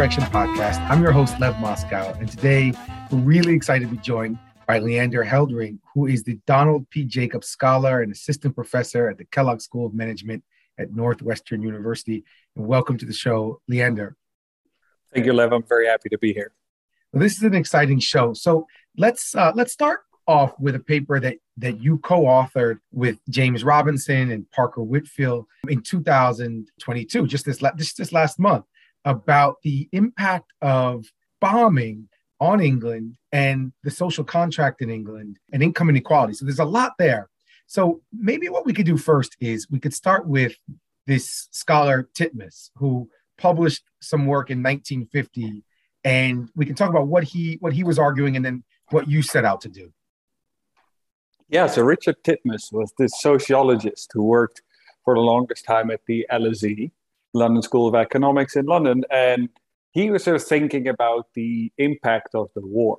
Correction Podcast. I'm your host, Lev Moscow, and today we're really excited to be joined by Leander Heldring, who is the Donald P. Jacobs Scholar and Assistant Professor at the Kellogg School of Management at Northwestern University. And welcome to the show, Leander. Thank you, Lev. I'm very happy to be here. Well, this is an exciting show. So let's start off with a paper that you co-authored with James Robinson and Parker Whitfield in 2022, just this last month, about the impact of bombing on England and the social contract in England and income inequality. So there's a lot there. So maybe what we could do first is we could start with this scholar Titmuss, who published some work in 1950, and we can talk about what he was arguing and then what you set out to do. Yeah, so Richard Titmuss was this sociologist who worked for the longest time at the LSE, London School of Economics in London, and he was sort of thinking about the impact of the war.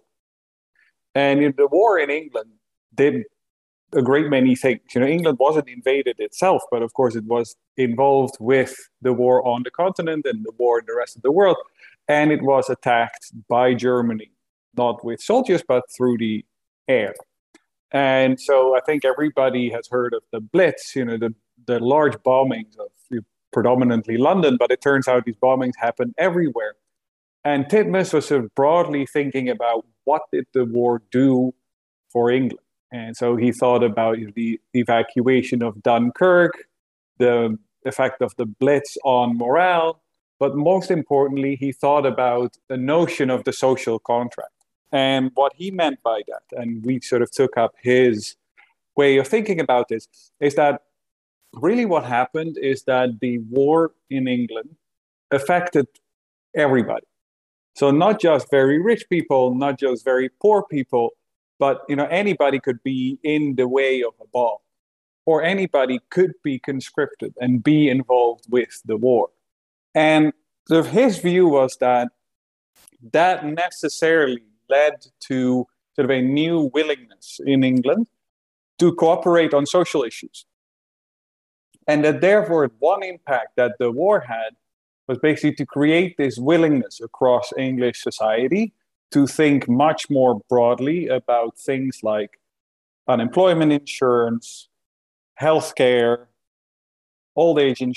And the war in England did a great many things. You know, England wasn't invaded itself, but of course it was involved with the war on the continent and the war in the rest of the world. And it was attacked by Germany, not with soldiers, but through the air. And so I think everybody has heard of the Blitz, you know, the large bombings of predominantly London, but it turns out these bombings happen everywhere. And Titmuss was sort of broadly thinking about what did the war do for England. And so he thought about the evacuation of Dunkirk, the effect of the Blitz on morale, but most importantly, he thought about the notion of the social contract and what he meant by that. And we sort of took up his way of thinking about this, is that really what happened is that the war in England affected everybody. So not just very rich people, not just very poor people, but you know, anybody could be in the way of a bomb, or anybody could be conscripted and be involved with the war. And sort of his view was that necessarily led to sort of a new willingness in England to cooperate on social issues. And that therefore one impact that the war had was basically to create this willingness across English society to think much more broadly about things like unemployment insurance, healthcare, old age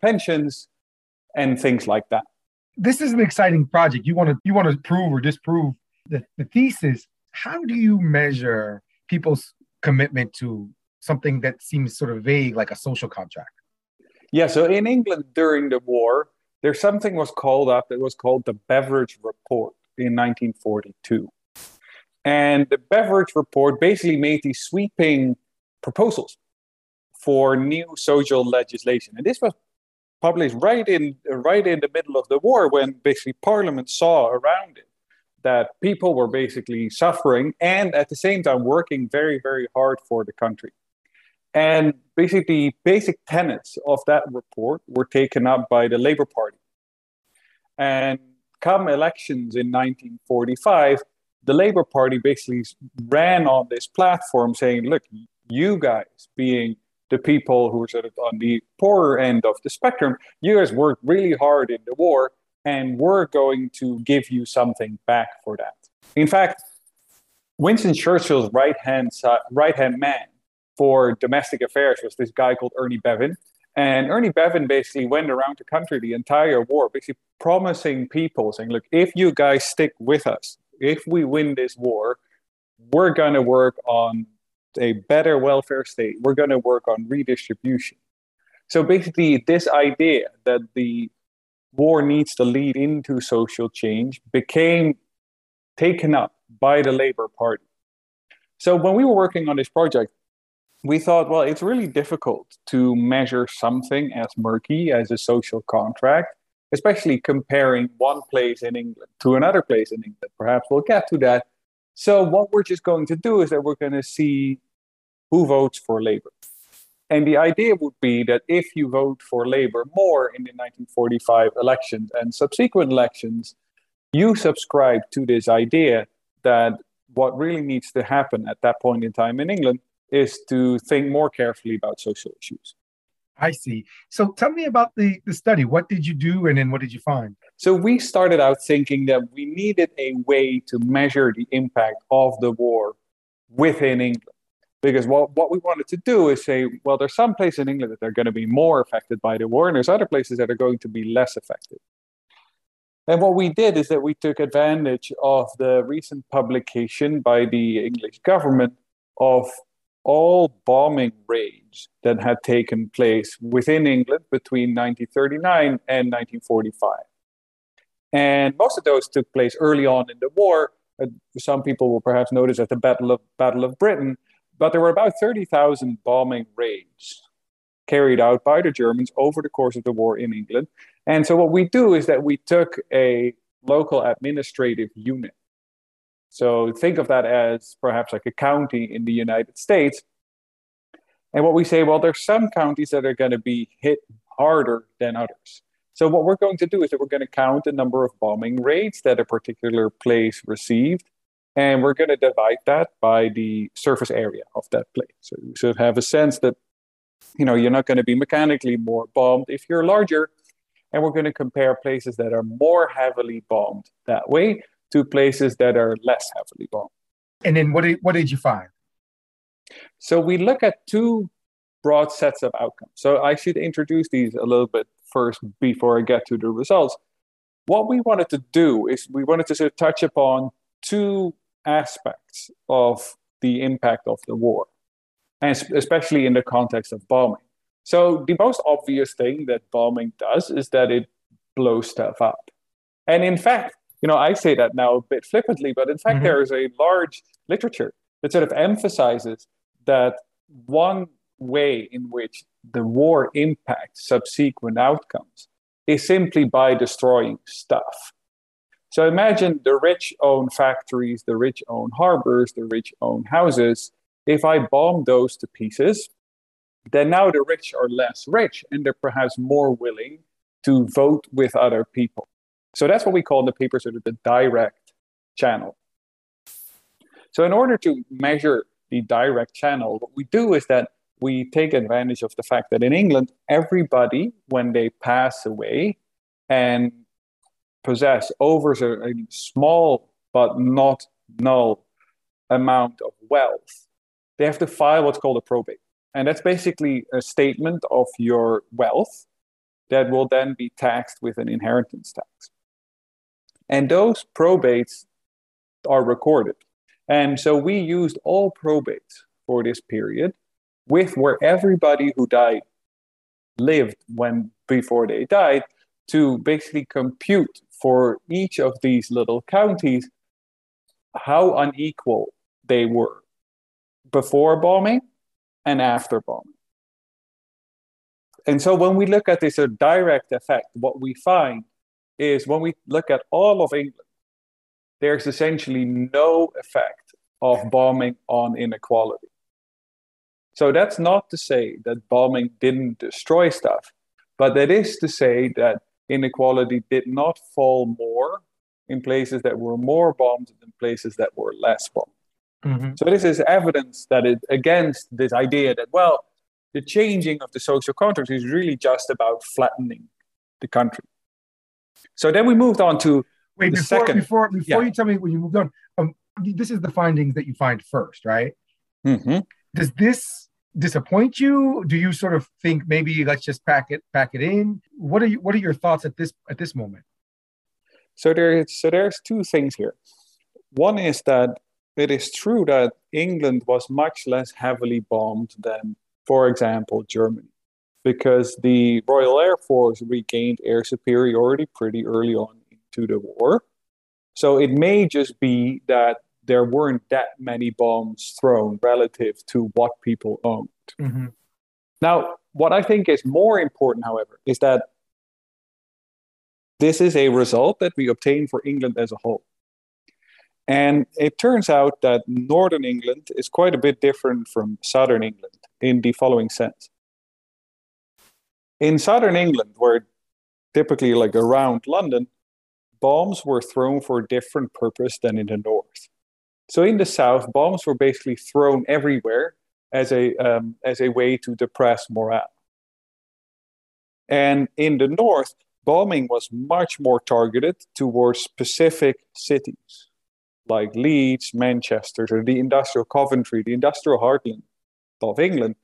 pensions, and things like that. This is an exciting project. You want to prove or disprove the thesis. How do you measure people's commitment to something that seems sort of vague, like a social contract? Yeah, so in England during the war, there's something was called the Beveridge Report in 1942. And the Beveridge Report basically made these sweeping proposals for new social legislation. And this was published right in the middle of the war, when basically Parliament saw around it that people were basically suffering and at the same time working very, very hard for the country. And basically, the basic tenets of that report were taken up by the Labour Party. And come elections in 1945, the Labour Party basically ran on this platform saying, look, you guys, being the people who are sort of on the poorer end of the spectrum, you guys worked really hard in the war, and we're going to give you something back for that. In fact, Winston Churchill's right-hand man for domestic affairs was this guy called Ernie Bevin. And Ernie Bevin basically went around the country the entire war, basically promising people, saying, look, if you guys stick with us, if we win this war, we're going to work on a better welfare state. We're going to work on redistribution. So basically, this idea that the war needs to lead into social change became taken up by the Labour Party. So when we were working on this project, we thought, well, it's really difficult to measure something as murky as a social contract, especially comparing one place in England to another place in England. Perhaps we'll get to that. So what we're just going to do is that we're going to see who votes for Labour. And the idea would be that if you vote for Labour more in the 1945 elections and subsequent elections, you subscribe to this idea that what really needs to happen at that point in time in England is to think more carefully about social issues. I see. So tell me about the study. What did you do and then what did you find? So we started out thinking that we needed a way to measure the impact of the war within England. Because what we wanted to do is say, well, there's some places in England that are going to be more affected by the war, and there's other places that are going to be less affected. And what we did is that we took advantage of the recent publication by the English government of all bombing raids that had taken place within England between 1939 and 1945. And most of those took place early on in the war. Some people will perhaps notice at the Battle of Britain, but there were about 30,000 bombing raids carried out by the Germans over the course of the war in England. And so what we do is that we took a local administrative unit. So think of that as perhaps like a county in the United States. And what we say, well, there's some counties that are going to be hit harder than others. So what we're going to do is that we're going to count the number of bombing raids that a particular place received. And we're going to divide that by the surface area of that place. So you should have a sense that, you know, you're not going to be mechanically more bombed if you're larger. And we're going to compare places that are more heavily bombed that way to places that are less heavily bombed. And then what did you find? So we look at two broad sets of outcomes. So I should introduce these a little bit first before I get to the results. What we wanted to do is we wanted to sort of touch upon two aspects of the impact of the war, and especially in the context of bombing. So the most obvious thing that bombing does is that it blows stuff up. And in fact, you know, I say that now a bit flippantly, but in fact, mm-hmm. there is a large literature that sort of emphasizes that one way in which the war impacts subsequent outcomes is simply by destroying stuff. So imagine the rich own factories, the rich own harbors, the rich own houses. If I bomb those to pieces, then now the rich are less rich and they're perhaps more willing to vote with other people. So that's what we call in the paper sort of the direct channel. So in order to measure the direct channel, what we do is that we take advantage of the fact that in England, everybody, when they pass away and possess over a small but not null amount of wealth, they have to file what's called a probate. And that's basically a statement of your wealth that will then be taxed with an inheritance tax. And those probates are recorded. And so we used all probates for this period with where everybody who died lived before they died to basically compute for each of these little counties how unequal they were before bombing and after bombing. And so when we look at this direct effect, what we find is when we look at all of England, there's essentially no effect of bombing on inequality. So that's not to say that bombing didn't destroy stuff, but that is to say that inequality did not fall more in places that were more bombed than places that were less bombed. Mm-hmm. So this is evidence that it against this idea that, well, the changing of the social contract is really just about flattening the country. So then we moved on to Wait, before you tell me when you moved on, this is the findings that you find first, right? Mm-hmm. Does this disappoint you? Do you sort of think maybe let's just pack it in? What are your thoughts at this moment? So there's two things here. One is that it is true that England was much less heavily bombed than, for example, Germany, because the Royal Air Force regained air superiority pretty early on into the war. So it may just be that there weren't that many bombs thrown relative to what people owned. Mm-hmm. Now, what I think is more important, however, is that this is a result that we obtained for England as a whole. And it turns out that Northern England is quite a bit different from Southern England in the following sense. In Southern England, where typically like around London, bombs were thrown for a different purpose than in the North. So in the South, bombs were basically thrown everywhere as a way to depress morale. And in the north, bombing was much more targeted towards specific cities like Leeds, Manchester, or the industrial Coventry, the industrial heartland of England.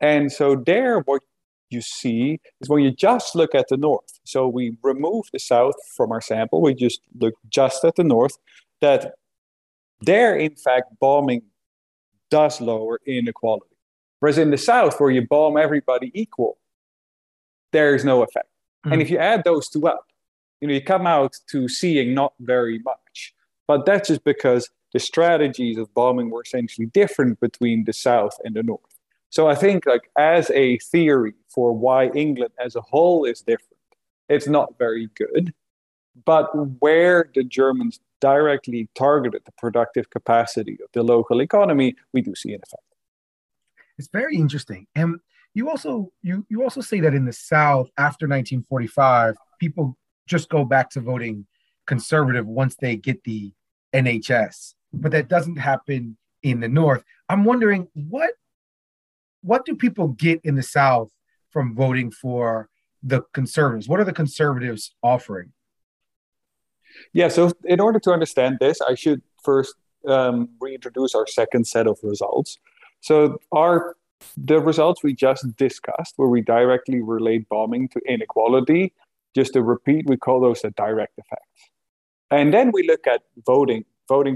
And so there, what you see is when you just look at the north. So we remove the south from our sample. We just look just at the north, that there, in fact, bombing does lower inequality. Whereas in the south, where you bomb everybody equal, there is no effect. Mm-hmm. And if you add those two up, you come out to seeing not very much. But that's just because the strategies of bombing were essentially different between the south and the north. So I think, like, as a theory for why England as a whole is different, it's not very good. But where the Germans directly targeted the productive capacity of the local economy, we do see an effect. It's very interesting. And you also say that in the South, after 1945, people just go back to voting conservative once they get the NHS. But that doesn't happen in the North. I'm wondering, what do people get in the South from voting for the conservatives? What are the conservatives offering? Yeah, so in order to understand this, I should first reintroduce our second set of results. So the results we just discussed, where we directly relate bombing to inequality, just to repeat, we call those the direct effects. And then we look at voting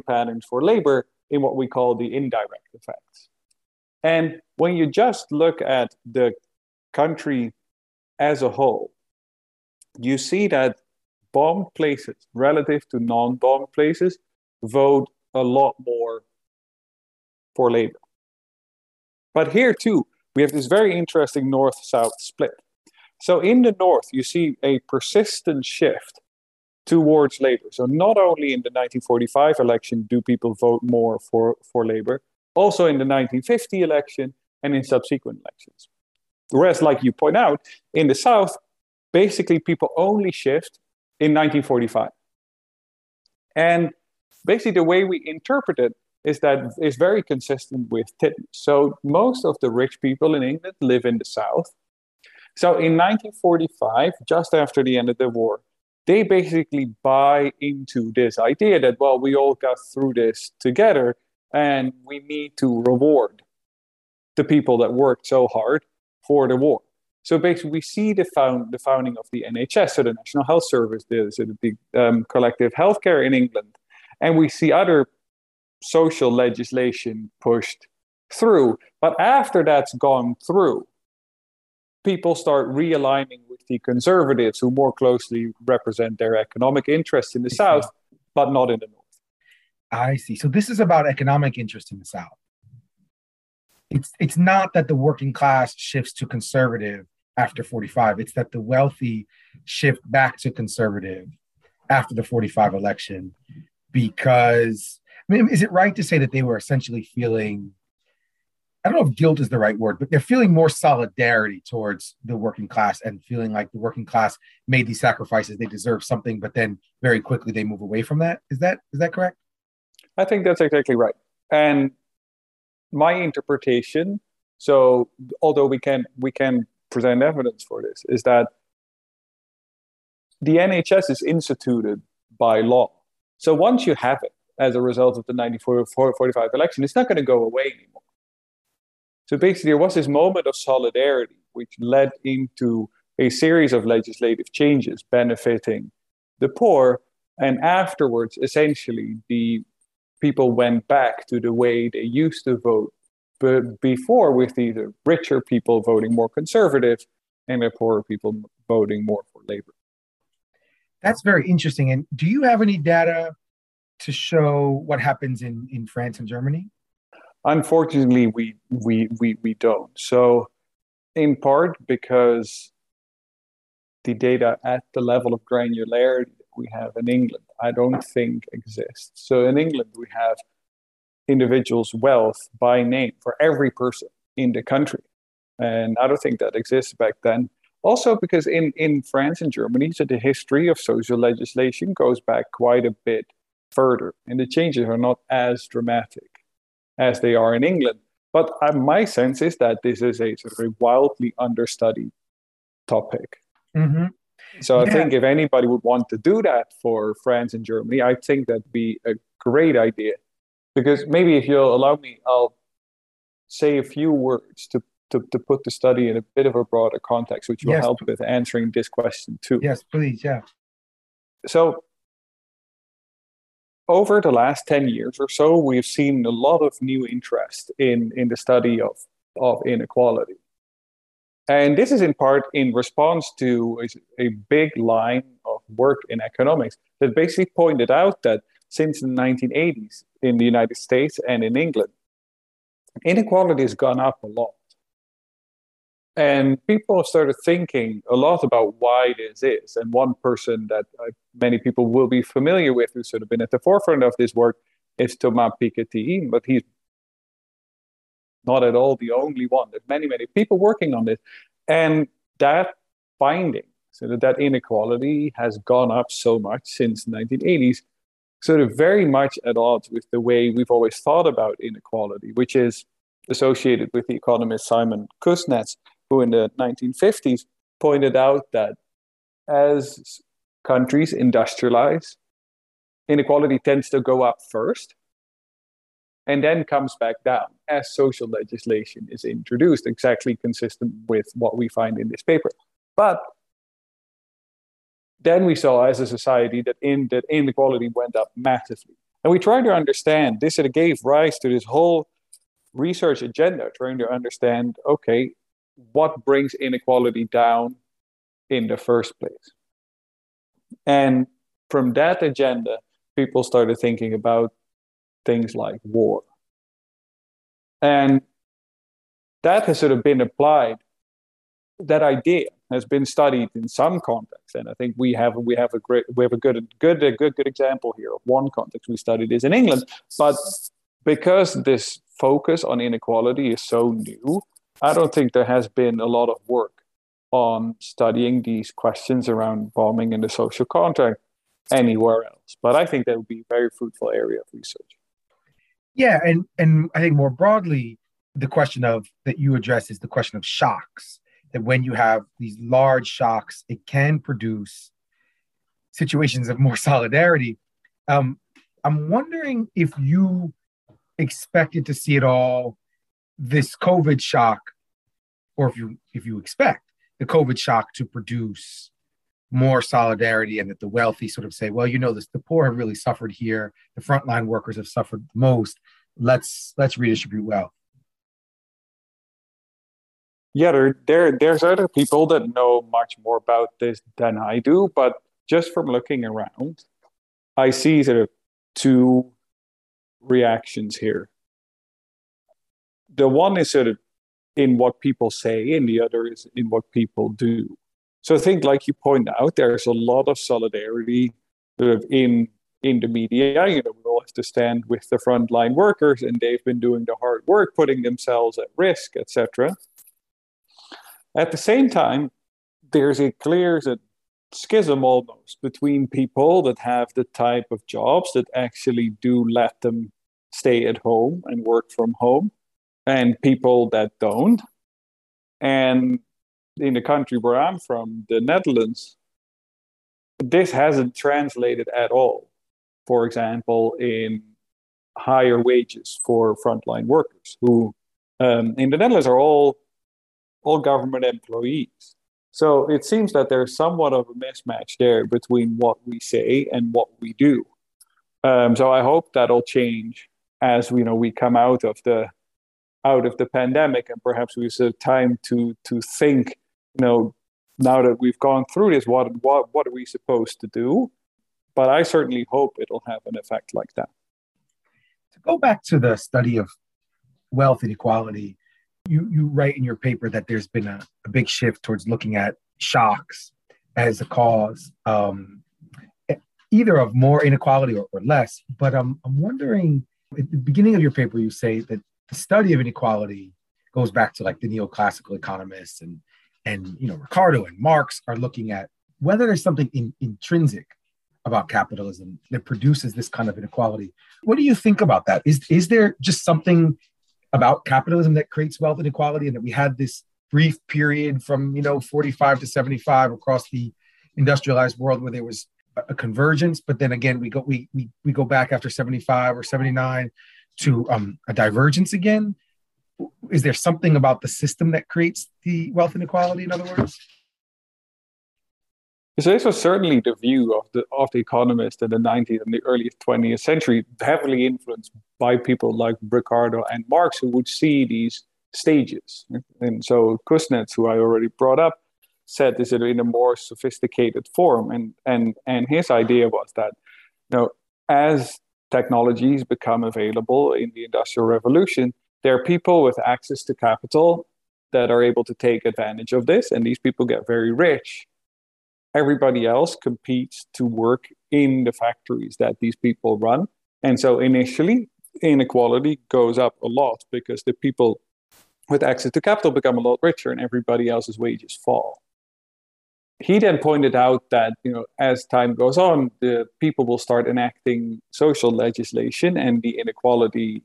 patterns for labor in what we call the indirect effects. And when you just look at the country as a whole, you see that bombed places relative to non-bombed places vote a lot more for labor. But here too, we have this very interesting north-south split. So in the north, you see a persistent shift towards labor. So not only in the 1945 election do people vote more for labor, also in the 1950 election and in subsequent elections. Whereas, like you point out, in the south, basically people only shift in 1945. And basically the way we interpret it is that it's very consistent with Titmuss. So most of the rich people in England live in the south. So in 1945, just after the end of the war, they basically buy into this idea that, well, we all got through this together and we need to reward the people that worked so hard for the war. So basically, we see the founding of the NHS, so the National Health Service, the collective healthcare in England. And we see other social legislation pushed through. But after that's gone through, people start realigning with the conservatives, who more closely represent their economic interests in the South, but not in the North. I see. So this is about economic interest in the South. It's not that the working class shifts to conservative after 45. It's that the wealthy shift back to conservative after the 45 election, because, I mean, is it right to say that they were essentially feeling, I don't know if guilt is the right word, but they're feeling more solidarity towards the working class and feeling like the working class made these sacrifices, they deserve something, but then very quickly they move away from that? Is that correct? I think that's exactly right. And my interpretation, so although we can present evidence for this, is that the NHS is instituted by law. So once you have it as a result of the 1945 election, it's not going to go away anymore. So basically, there was this moment of solidarity, which led into a series of legislative changes benefiting the poor. And afterwards, essentially, the people went back to the way they used to vote before, with either richer people voting more conservative and the poorer people voting more for labor. That's very interesting. And do you have any data to show what happens in France and Germany? Unfortunately, we don't. So in part because the data at the level of granularity that we have in England, I don't think exists. So in England, we have individuals' wealth by name for every person in the country. And I don't think that exists back then. Also because in France and Germany, so the history of social legislation goes back quite a bit further. And the changes are not as dramatic as they are in England. But my sense is that this is a sort of wildly understudied topic Mm-hmm. So I think if anybody would want to do that for France and Germany, I think that'd be a great idea. Because maybe if you'll allow me, I'll say a few words to put the study in a bit of a broader context, which will help with answering this question too. Yes, please, yeah. So over the last 10 years or so, we've seen a lot of new interest in the study of inequality. And this is in part in response to a big line of work in economics that basically pointed out that since the 1980s in the United States and in England, inequality has gone up a lot. And people have started thinking a lot about why this is. And one person that many people will be familiar with, who's sort of been at the forefront of this work, is Thomas Piketty, but he's not at all the only one. There's many, many people working on this. And that finding, so that inequality has gone up so much since the 1980s, sort of very much at odds with the way we've always thought about inequality, which is associated with the economist Simon Kuznets, who in the 1950s pointed out that as countries industrialize, inequality tends to go up first and then comes back down as social legislation is introduced, exactly consistent with what we find in this paper. But then we saw as a society that inequality went up massively. And we tried to understand this, and it gave rise to this whole research agenda, trying to understand, okay, what brings inequality down in the first place? And from that agenda, people started thinking about things like war. And that has sort of been applied. That idea has been studied in some context, and I think we have a good example here of one context we studied is in England. But because this focus on inequality is so new, I don't think there has been a lot of work on studying these questions around bombing and the social contract anywhere else. But I think that would be a very fruitful area of research. Yeah, and I think more broadly, the question of that you address is the question of shocks. That when you have these large shocks, it can produce situations of more solidarity. I'm wondering if you expected to see at all this COVID shock, or if you expect the COVID shock to produce more solidarity, and that the wealthy sort of say, well, you know, this, the poor have really suffered here. The frontline workers have suffered the most. Let's redistribute wealth. Yeah, there's other people that know much more about this than I do, but just from looking around, I see sort of two reactions here. The one is sort of in what people say, and the other is in what people do. So I think, like you point out, there's a lot of solidarity sort of in the media. You know, we all have to stand with the frontline workers, and they've been doing the hard work, putting themselves at risk, etc. At the same time, there's a clear schism almost between people that have the type of jobs that actually do let them stay at home and work from home, and people that don't. And in the country where I'm from, the Netherlands, this hasn't translated at all, for example, in higher wages for frontline workers, who in the Netherlands are all government employees. So it seems that there's somewhat of a mismatch there between what we say and what we do. So I hope that'll change as we come out of the pandemic, and perhaps we have time to think, now that we've gone through this, what are we supposed to do? But I certainly hope it'll have an effect like that. To go back to the study of wealth inequality, You write in your paper that there's been a big shift towards looking at shocks as a cause, either of more inequality or less. But I'm wondering, at the beginning of your paper, you say that the study of inequality goes back to like the neoclassical economists and Ricardo and Marx are looking at whether there's something intrinsic about capitalism that produces this kind of inequality. What do you think about that? Is there just something about capitalism that creates wealth inequality, and that we had this brief period from, 45 to 75 across the industrialized world where there was a convergence. But then again, we go back after 75 or 79 to a divergence again. Is there something about the system that creates the wealth inequality, in other words? So this was certainly the view of the economists in the 19th and the early 20th century, heavily influenced by people like Ricardo and Marx, who would see these stages. And so Kuznets, who I already brought up, said this in a more sophisticated form. And his idea was that, as technologies become available in the Industrial Revolution, there are people with access to capital that are able to take advantage of this, and these people get very rich. Everybody else competes to work in the factories that these people run. And so initially, inequality goes up a lot because the people with access to capital become a lot richer and everybody else's wages fall. He then pointed out that, as time goes on, the people will start enacting social legislation and the inequality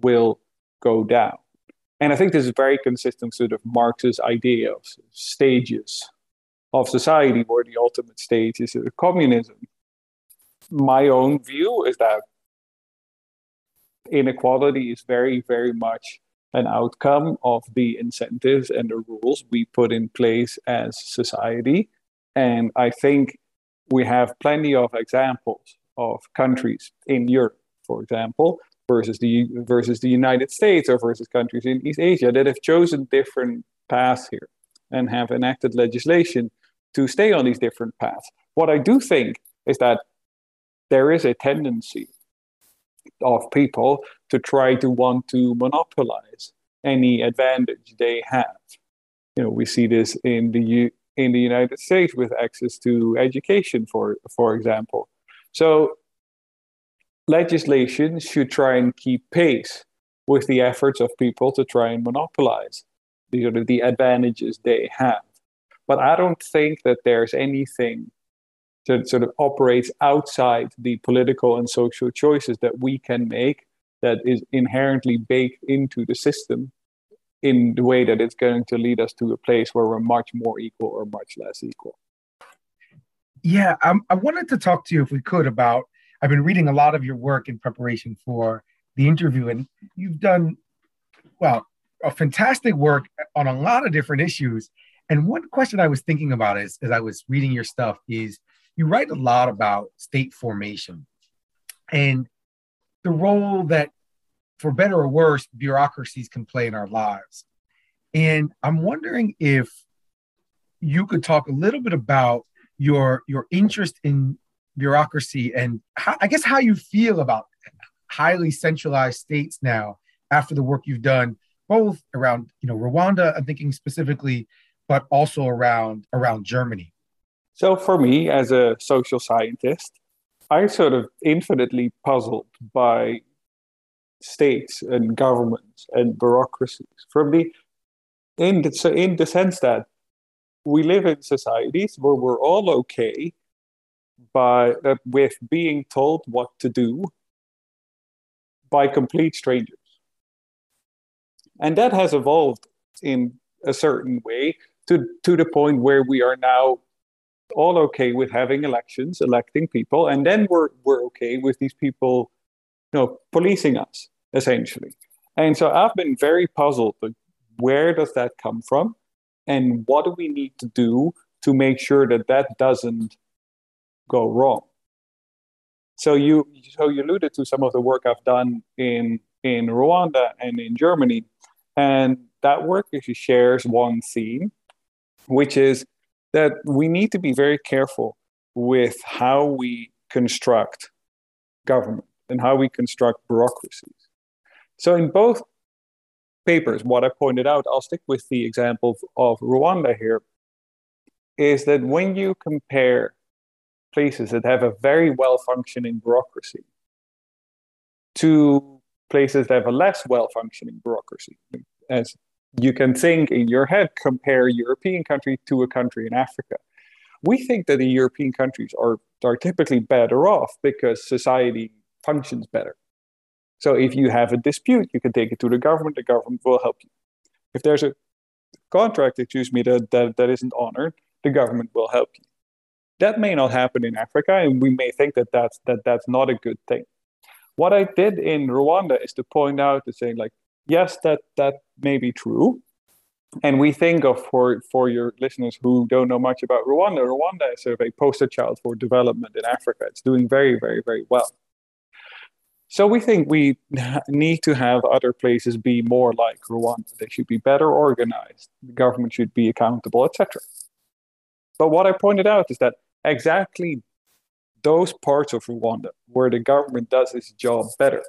will go down. And I think this is very consistent sort of Marx's idea of stages of society, where the ultimate stage is communism. My own view is that inequality is very, very much an outcome of the incentives and the rules we put in place as society. And I think we have plenty of examples of countries in Europe, for example, versus the United States or versus countries in East Asia that have chosen different paths here and have enacted legislation to stay on these different paths. What I do think is that there is a tendency of people to try to want to monopolize any advantage they have. We see this in the United States with access to education, for example. So legislation should try and keep pace with the efforts of people to try and monopolize the advantages they have. But I don't think that there's anything that sort of operates outside the political and social choices that we can make that is inherently baked into the system in the way that it's going to lead us to a place where we're much more equal or much less equal. Yeah, I wanted to talk to you, if we could, about, I've been reading a lot of your work in preparation for the interview, and you've done, a fantastic work on a lot of different issues. And one question I was thinking about is, as I was reading your stuff, is you write a lot about state formation and the role that, for better or worse, bureaucracies can play in our lives. And I'm wondering if you could talk a little bit about your interest in bureaucracy and how you feel about highly centralized states now after the work you've done, both around, Rwanda, I'm thinking specifically, but also around Germany. So for me, as a social scientist, I'm sort of infinitely puzzled by states and governments and bureaucracies. In the sense that we live in societies where we're all okay with being told what to do by complete strangers. And that has evolved in a certain way to the point where we are now all okay with having elections, electing people, and then we're okay with these people, policing us, essentially. And so I've been very puzzled, like, where does that come from? And what do we need to do to make sure that doesn't go wrong? So you alluded to some of the work I've done in Rwanda and in Germany. And that work actually shares one theme, which is that we need to be very careful with how we construct government and how we construct bureaucracies. So in both papers, what I pointed out, I'll stick with the example of Rwanda here, is that when you compare places that have a very well-functioning bureaucracy to places that have a less well-functioning bureaucracy, as you can think in your head, compare European country to a country in Africa. We think that the European countries are typically better off because society functions better. So if you have a dispute, you can take it to the government will help you. If there's a contract, that isn't honored, the government will help you. That may not happen in Africa, and we may think that that's not a good thing. What I did in Rwanda is to point out, to say, like, yes, that may be true. And we think of, for your listeners who don't know much about Rwanda, Rwanda is sort of a poster child for development in Africa. It's doing very, very, very well. So we think we need to have other places be more like Rwanda. They should be better organized. The government should be accountable, etc. But what I pointed out is that exactly those parts of Rwanda where the government does its job better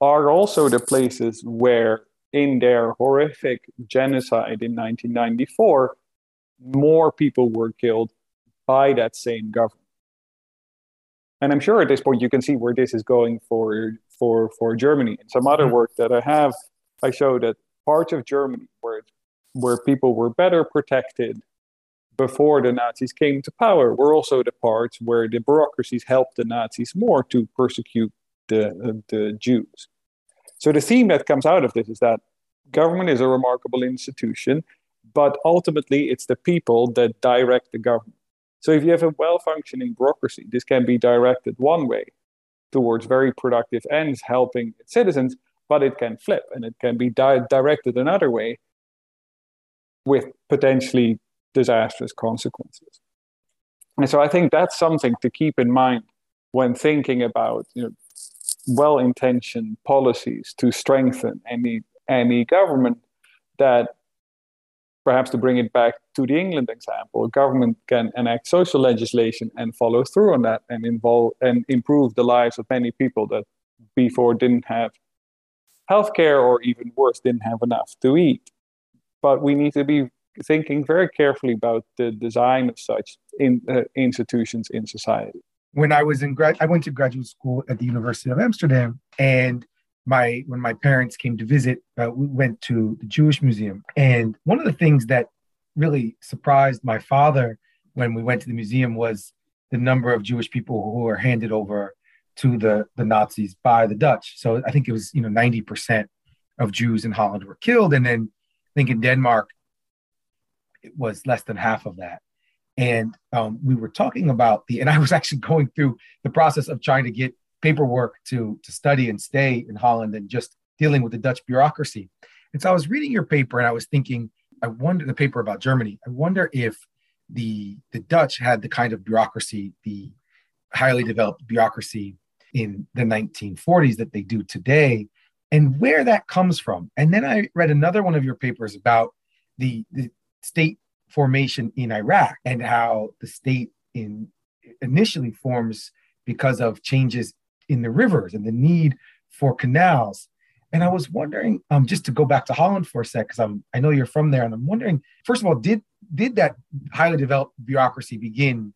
are also the places where, in their horrific genocide in 1994, more people were killed by that same government. And I'm sure at this point you can see where this is going for Germany. In some other work that I have, I show that parts of Germany where people were better protected before the Nazis came to power were also the parts where the bureaucracies helped the Nazis more to persecute the Jews. So the theme that comes out of this is that government is a remarkable institution, but ultimately it's the people that direct the government. So if you have a well-functioning bureaucracy, this can be directed one way towards very productive ends, helping its citizens, but it can flip and it can be directed another way with potentially disastrous consequences. And so I think that's something to keep in mind when thinking about, you know, well-intentioned policies to strengthen any government, that perhaps, to bring it back to the England example, a government can enact social legislation and follow through on that and improve the lives of many people that before didn't have healthcare, or even worse, didn't have enough to eat. But we need to be thinking very carefully about the design of such institutions in society. When I was I went to graduate school at the University of Amsterdam, and when my parents came to visit, we went to the Jewish Museum. And one of the things that really surprised my father when we went to the museum was the number of Jewish people who were handed over to the Nazis by the Dutch. So I think it was 90% of Jews in Holland were killed, and then I think in Denmark it was less than half of that. And we were talking about and I was actually going through the process of trying to get paperwork to study and stay in Holland, and just dealing with the Dutch bureaucracy. And so I was reading your paper, and I was thinking, the paper about Germany, I wonder if the Dutch had the kind of bureaucracy, the highly developed bureaucracy in the 1940s that they do today, and where that comes from. And then I read another one of your papers about the state formation in Iraq, and how the state initially forms because of changes in the rivers and the need for canals. And I was wondering, just to go back to Holland for a sec, because I know you're from there, and I'm wondering, first of all, did that highly developed bureaucracy begin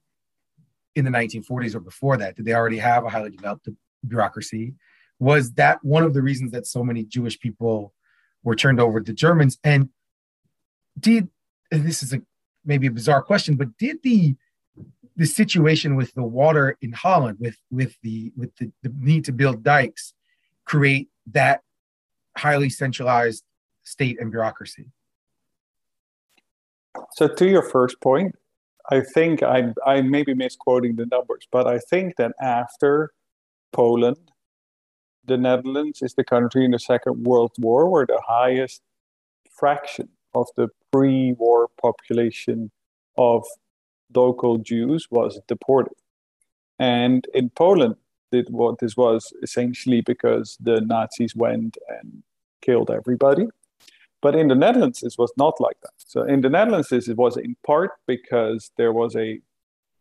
in the 1940s or before that? Did they already have a highly developed bureaucracy? Was that one of the reasons that so many Jewish people were turned over to Germans? And this is maybe a bizarre question, but did the situation with the water in Holland, with the need to build dikes, create that highly centralized state and bureaucracy? So to your first point, I think I may be misquoting the numbers, but I think that after Poland, the Netherlands is the country in the Second World War where the highest fraction of the pre-war population of local Jews was deported. And in Poland, this was essentially because the Nazis went and killed everybody. But in the Netherlands, it was not like that. So in the Netherlands, it was in part because there was a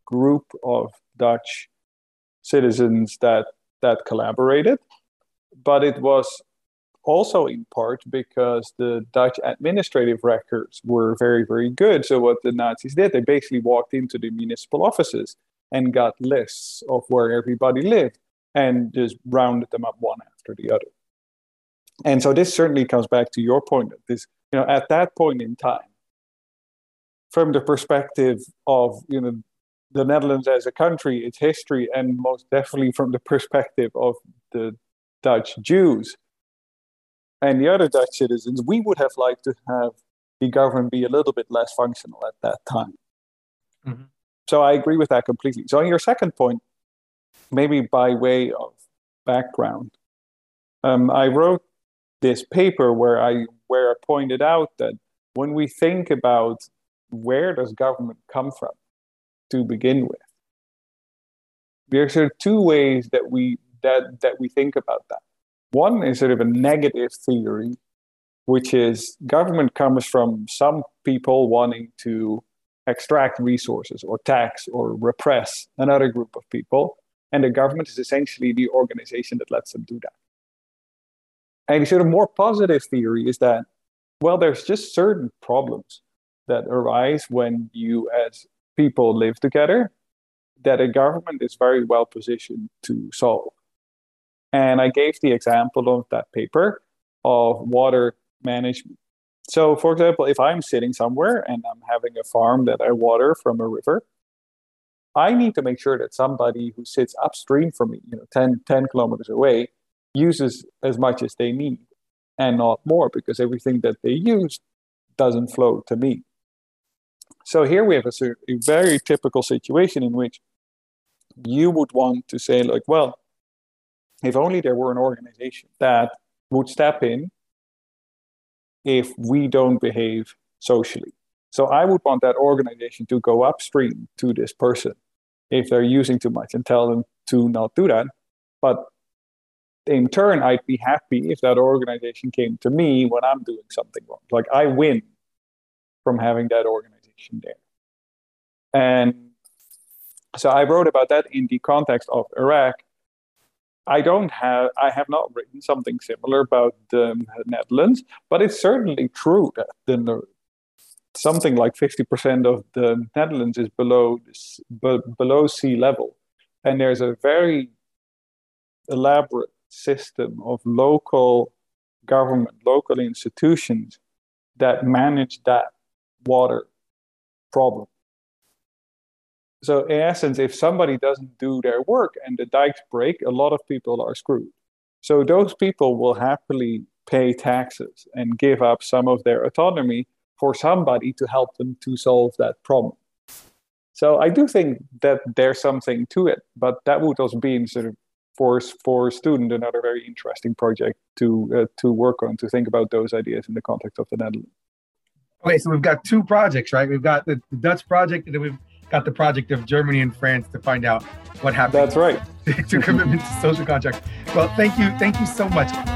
group of Dutch citizens that collaborated, but it was also in part because the Dutch administrative records were very, very good. So what the Nazis did, they basically walked into the municipal offices and got lists of where everybody lived and just rounded them up one after the other. And so this certainly comes back to your point that this, at that point in time, from the perspective of, the Netherlands as a country, its history, and most definitely from the perspective of the Dutch Jews, and the other Dutch citizens, we would have liked to have the government be a little bit less functional at that time. Mm-hmm. So I agree with that completely. So on your second point, maybe by way of background, I wrote this paper where I pointed out that when we think about where does government come from to begin with, there's sort of two ways that we think about that. One is sort of a negative theory, which is government comes from some people wanting to extract resources or tax or repress another group of people, and the government is essentially the organization that lets them do that. And the sort of more positive theory is that, well, there's just certain problems that arise when you as people live together that a government is very well positioned to solve. And I gave the example of that paper of water management. So, for example, if I'm sitting somewhere and I'm having a farm that I water from a river, I need to make sure that somebody who sits upstream from me, 10 kilometers away, uses as much as they need and not more, because everything that they use doesn't flow to me. So here we have a very typical situation in which you would want to say, like, well, if only there were an organization that would step in if we don't behave socially. So I would want that organization to go upstream to this person if they're using too much and tell them to not do that. But in turn, I'd be happy if that organization came to me when I'm doing something wrong. Like, I win from having that organization there. And so I wrote about that in the context of Iraq. I have not written something similar about the Netherlands, but it's certainly true that something like 50% of the Netherlands is below sea level. And there's a very elaborate system of local government, local institutions that manage that water problem. So in essence, if somebody doesn't do their work and the dikes break, a lot of people are screwed. So those people will happily pay taxes and give up some of their autonomy for somebody to help them to solve that problem. So I do think that there's something to it, but that would also be in sort of for a student, another very interesting project to work on, to think about those ideas in the context of the Netherlands. Okay, so we've got two projects, right? We've got the Dutch project, and then we've got the project of Germany and France to find out what happened. That's right. To commitment to social contract. Well, thank you so much.